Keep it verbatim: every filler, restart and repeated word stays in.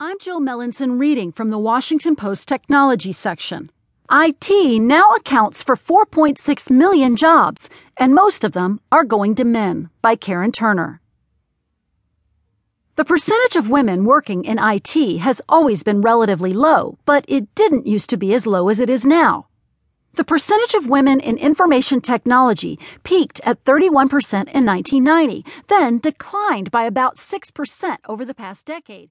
I'm Jill Melancon reading from the Washington Post Technology section. I T now accounts for four point six million jobs, and most of them are going to men, by Karen Turner. The percentage of women working in I T has always been relatively low, but it didn't used to be as low as it is now. The percentage of women in information technology peaked at thirty-one percent in nineteen ninety, then declined by about six percent over the past decade.